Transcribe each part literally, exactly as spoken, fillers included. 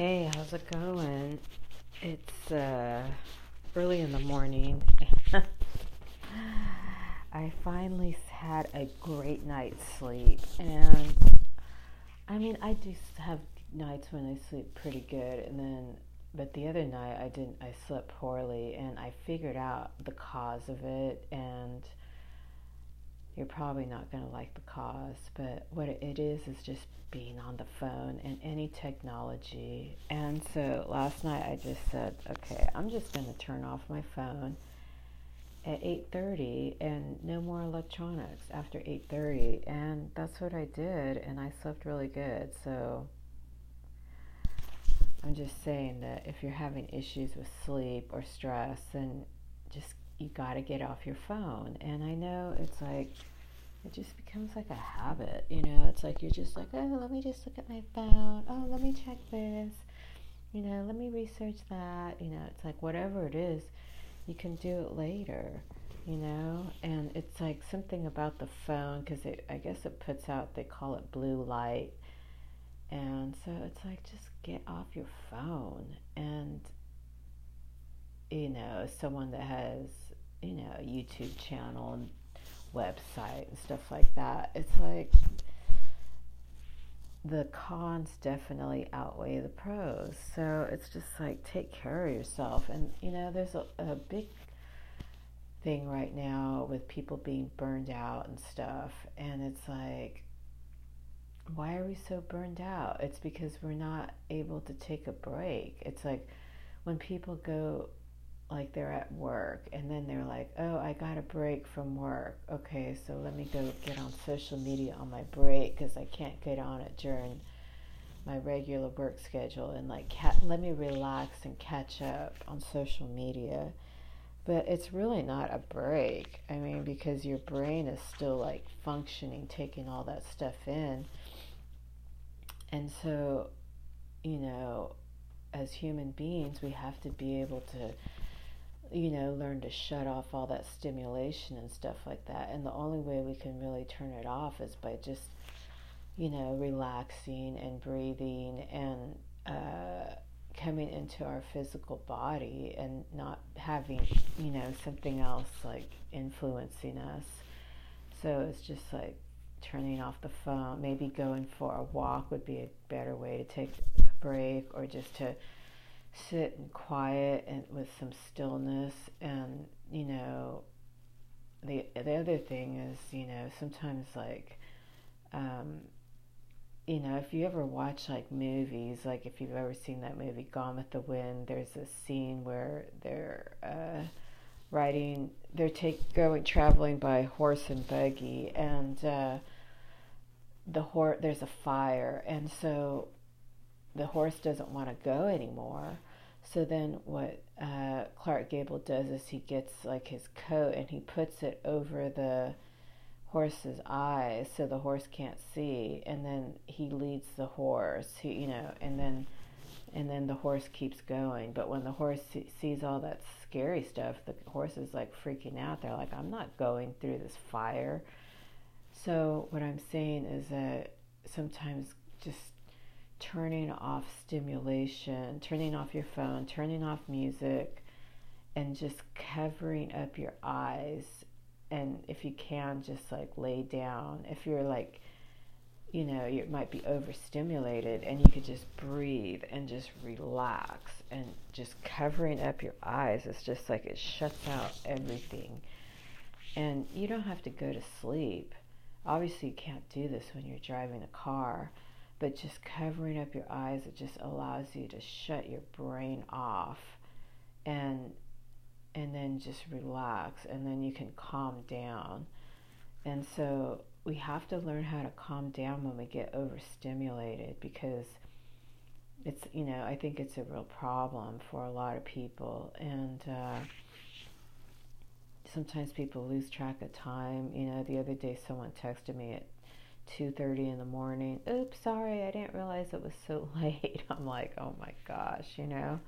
Hey, how's it going? It's uh, early in the morning. I finally had a great night's sleep, and I mean, I do have nights when I sleep pretty good, and then but the other night I didn't. I slept poorly, and I figured out the cause of it. And you're probably not going to like the cause, but what it is is just being on the phone and any technology. And so last night I just said, okay, I'm just going to turn off my phone at eight thirty and no more electronics after eight thirty. And that's what I did, and I slept really good. So I'm just saying that if you're having issues with sleep or stress, then just you got to get off your phone. And I know it's like, it just becomes like a habit, you know, it's like, you're just like, oh, let me just look at my phone. Oh, let me check this, you know, let me research that, you know, it's like, whatever it is, you can do it later, you know. And it's like something about the phone, because it, I guess it puts out, they call it blue light. And so it's like, just get off your phone. And, you know, someone that has, you know, a YouTube channel and website and stuff like that, it's like the cons definitely outweigh the pros. So it's just like, take care of yourself. And, you know, there's a, a big thing right now with people being burned out and stuff. And it's like, why are we so burned out? It's because we're not able to take a break. It's like when people go, like they're at work and then they're like, oh, I got a break from work. Okay, so let me go get on social media on my break, because I can't get on it during my regular work schedule, and like ca- let me relax and catch up on social media. But it's really not a break. I mean, because your brain is still like functioning, taking all that stuff in. And so, you know, as human beings, we have to be able to, you know, learn to shut off all that stimulation and stuff like that. And the only way we can really turn it off is by just, you know, relaxing and breathing and uh, coming into our physical body and not having, you know, something else like influencing us. So it's just like turning off the phone. Maybe going for a walk would be a better way to take a break, or just to sit and quiet and with some stillness. And, you know, the the other thing is, you know, sometimes like, um, you know, if you ever watch like movies, like if you've ever seen that movie Gone with the Wind, there's a scene where they're uh, riding, they're take going traveling by horse and buggy, and uh, the horse there's a fire, and so the horse doesn't want to go anymore. So then what uh, Clark Gable does is he gets like his coat and he puts it over the horse's eyes so the horse can't see. And then he leads the horse, he, you know, and then and then the horse keeps going. But when the horse see- sees all that scary stuff, the horse is like freaking out. They're like, I'm not going through this fire. So what I'm saying is that sometimes just turning off stimulation, turning off your phone, turning off music, and just covering up your eyes. And if you can, just like lay down. If you're like, you know, you might be overstimulated, and you could just breathe and just relax. And just covering up your eyes, it's just like it shuts out everything. And you don't have to go to sleep. Obviously you can't do this when you're driving a car, but just covering up your eyes, it just allows you to shut your brain off, and and then just relax, and then you can calm down. And so we have to learn how to calm down when we get overstimulated, because it's, you know, I think it's a real problem for a lot of people. And uh, sometimes people lose track of time. You know, the other day someone texted me at two thirty in the morning, oops, sorry, I didn't realize it was so late. I'm like, oh my gosh, you know,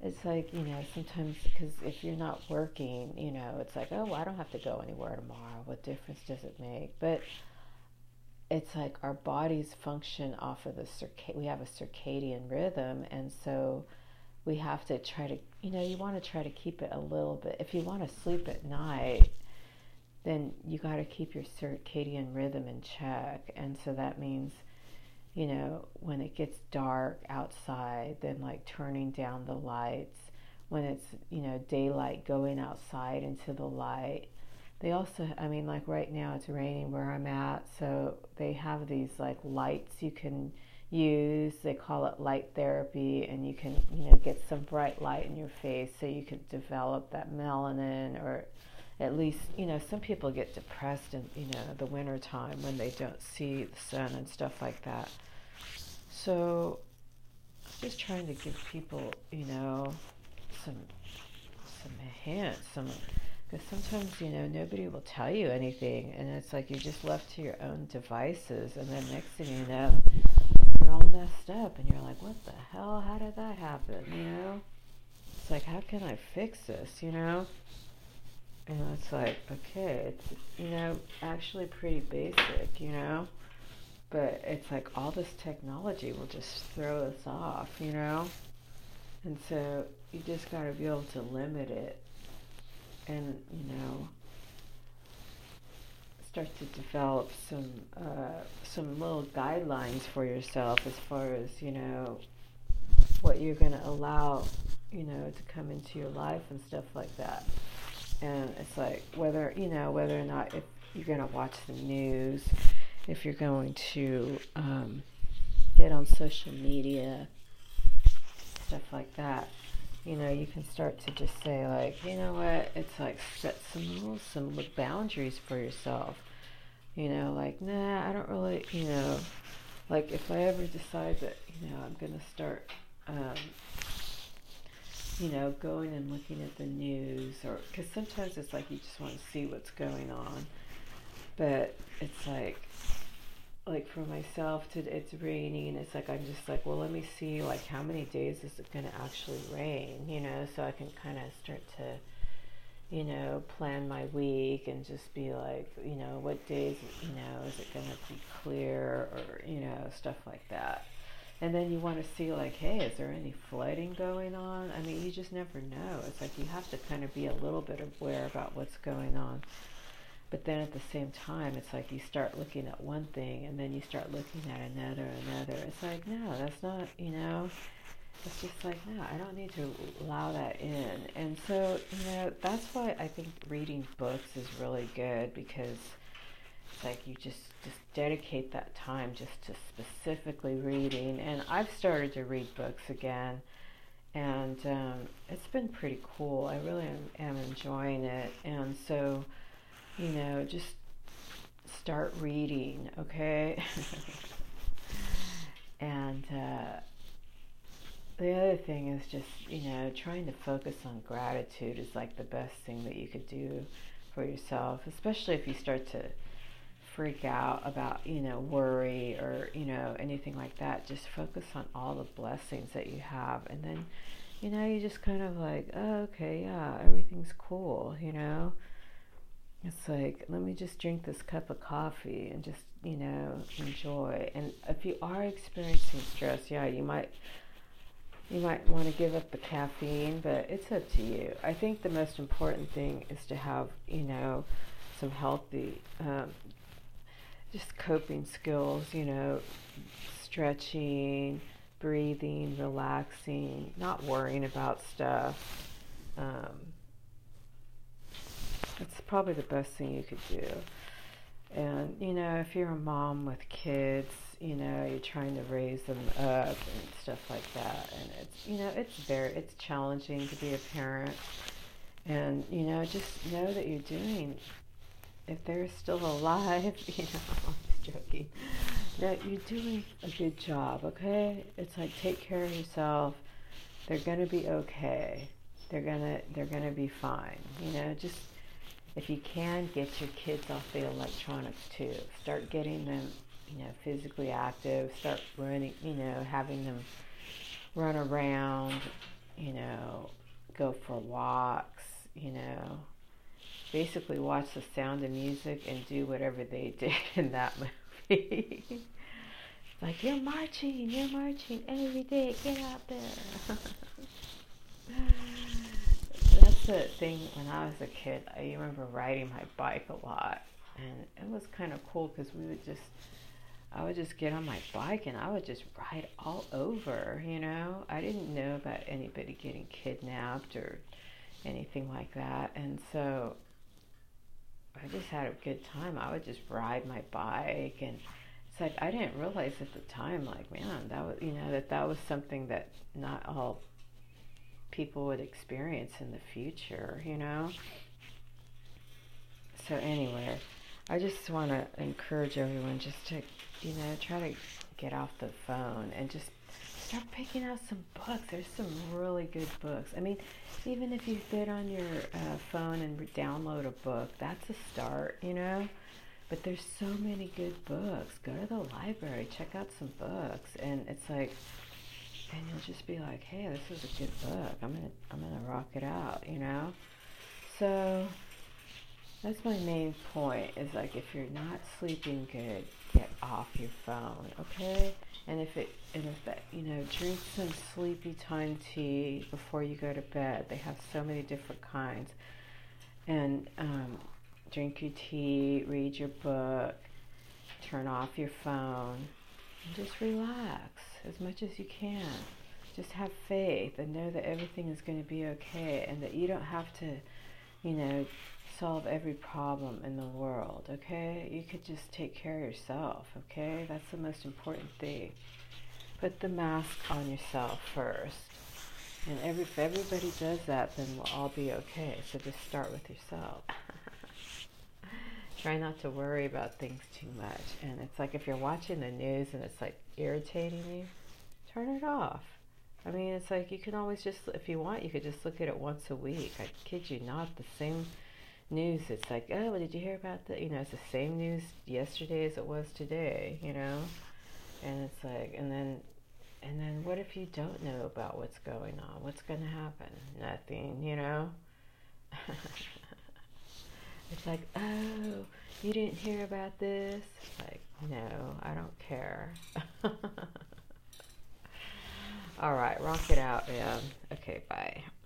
it's like, you know, sometimes, because if you're not working, you know, it's like, oh, well, I don't have to go anywhere tomorrow, what difference does it make? But it's like our bodies function off of the circadian, we have a circadian rhythm, and so we have to try to, you know, you want to try to keep it a little bit. If you want to sleep at night, then you got to keep your circadian rhythm in check. And so that means, you know, when it gets dark outside, then like turning down the lights. When it's, you know, daylight, going outside into the light. They also, I mean, like right now it's raining where I'm at, so they have these like lights you can use. They call it light therapy, and you can, you know, get some bright light in your face so you can develop that melanin, or at least, you know, some people get depressed in, you know, the winter time when they don't see the sun and stuff like that. So I'm just trying to give people, you know, some some hints, some, because sometimes, you know, nobody will tell you anything, and it's like you're just left to your own devices, and then next thing you know, you're all messed up, and you're like, what the hell, how did that happen, you know? It's like, how can I fix this, you know? And it's like, okay, it's, you know, actually pretty basic, you know? But it's like all this technology will just throw us off, you know? And so you just got to be able to limit it and, you know, start to develop some, uh, some little guidelines for yourself as far as, you know, what you're going to allow, you know, to come into your life and stuff like that. And it's like whether, you know, whether or not if you're going to watch the news, if you're going to um, get on social media, stuff like that. You know, you can start to just say, like, you know what, it's like set some rules, some boundaries for yourself. You know, like, nah, I don't really, you know, like if I ever decide that, you know, I'm going to start, um, you know, going and looking at the news, or, because sometimes it's like you just want to see what's going on. But it's like, like for myself, to, it's raining, it's like I'm just like, well, let me see like how many days is it going to actually rain, you know, so I can kind of start to, you know, plan my week and just be like, you know, what days, you know, is it going to be clear, or, you know, stuff like that. And then you want to see like, hey, is there any flooding going on? I mean, you just never know. It's like you have to kind of be a little bit aware about what's going on. But then at the same time, it's like you start looking at one thing, and then you start looking at another, another. It's like, no, that's not, you know, it's just like, no, I don't need to allow that in. And so, you know, that's why I think reading books is really good, because it's like you just, just dedicate that time just to specifically reading. And I've started to read books again, and um, it's been pretty cool. I really am, am enjoying it. And so, you know, just start reading, okay? And uh, the other thing is just, you know, trying to focus on gratitude is like the best thing that you could do for yourself, especially if you start to freak out about, you know, worry or, you know, anything like that. Just focus on all the blessings that you have, and then, you know, you just kind of like, oh, okay, yeah, everything's cool, you know? It's like, let me just drink this cup of coffee and just, you know, enjoy. And if you are experiencing stress, yeah, you might you might want to give up the caffeine, but it's up to you. I think the most important thing is to have, you know, some healthy, um, just coping skills, you know, stretching, breathing, relaxing, not worrying about stuff. Um, It's probably the best thing you could do. And, you know, if you're a mom with kids, you know, you're trying to raise them up and stuff like that. And it's, you know, it's very, it's challenging to be a parent. And, you know, just know that you're doing, if they're still alive, you know, I'm just joking, that you're doing a good job, okay? It's like, take care of yourself. They're going to be okay. They're going to, they're going to be fine. You know, just, if you can, get your kids off the electronics too. Start getting them, you know, physically active. Start running, you know, having them run around, you know, go for walks, you know. Basically watch The Sound of Music and do whatever they did in that It's like, you're marching, you're marching every day, get out there. That's the thing, when I was a kid, I remember riding my bike a lot. And it was kind of cool because we would just, I would just get on my bike and I would just ride all over, you know. I didn't know about anybody getting kidnapped or anything like that. And so I just had a good time. I would just ride my bike, and it's like, I didn't realize at the time, like, man, that was, you know, that that was something that not all people would experience in the future, you know. So anyway, I just want to encourage everyone just to, you know, try to get off the phone and just start picking out some books. There's some really good books. I mean, even if you sit on your uh, phone and download a book, that's a start, you know. But there's so many good books. Go to the library, check out some books, and it's like, and you'll just be like, hey, this is a good book. I'm gonna, I'm gonna rock it out, you know. So that's my main point, is like, if you're not sleeping good, get off your phone, okay? And if it, and if that, you know, drink some sleepy time tea before you go to bed. They have so many different kinds. And um, drink your tea, read your book, turn off your phone, and just relax as much as you can. Just have faith and know that everything is going to be okay, and that you don't have to, you know, solve every problem in the world, okay? You could just take care of yourself, okay? That's the most important thing. Put the mask on yourself first. And every, if everybody does that, then we'll all be okay. So just start with yourself. Try not to worry about things too much. And it's like, if you're watching the news and it's like irritating you, turn it off. I mean, it's like, you can always just, if you want, you could just look at it once a week. I kid you not, the same news, it's like, oh, well, did you hear about that? You know, it's the same news yesterday as it was today, you know? And it's like, and then, and then what if you don't know about what's going on? What's going to happen? Nothing, you know? It's like, oh, you didn't hear about this? It's like, no, I don't care. All right, rock it out, man. Okay, bye.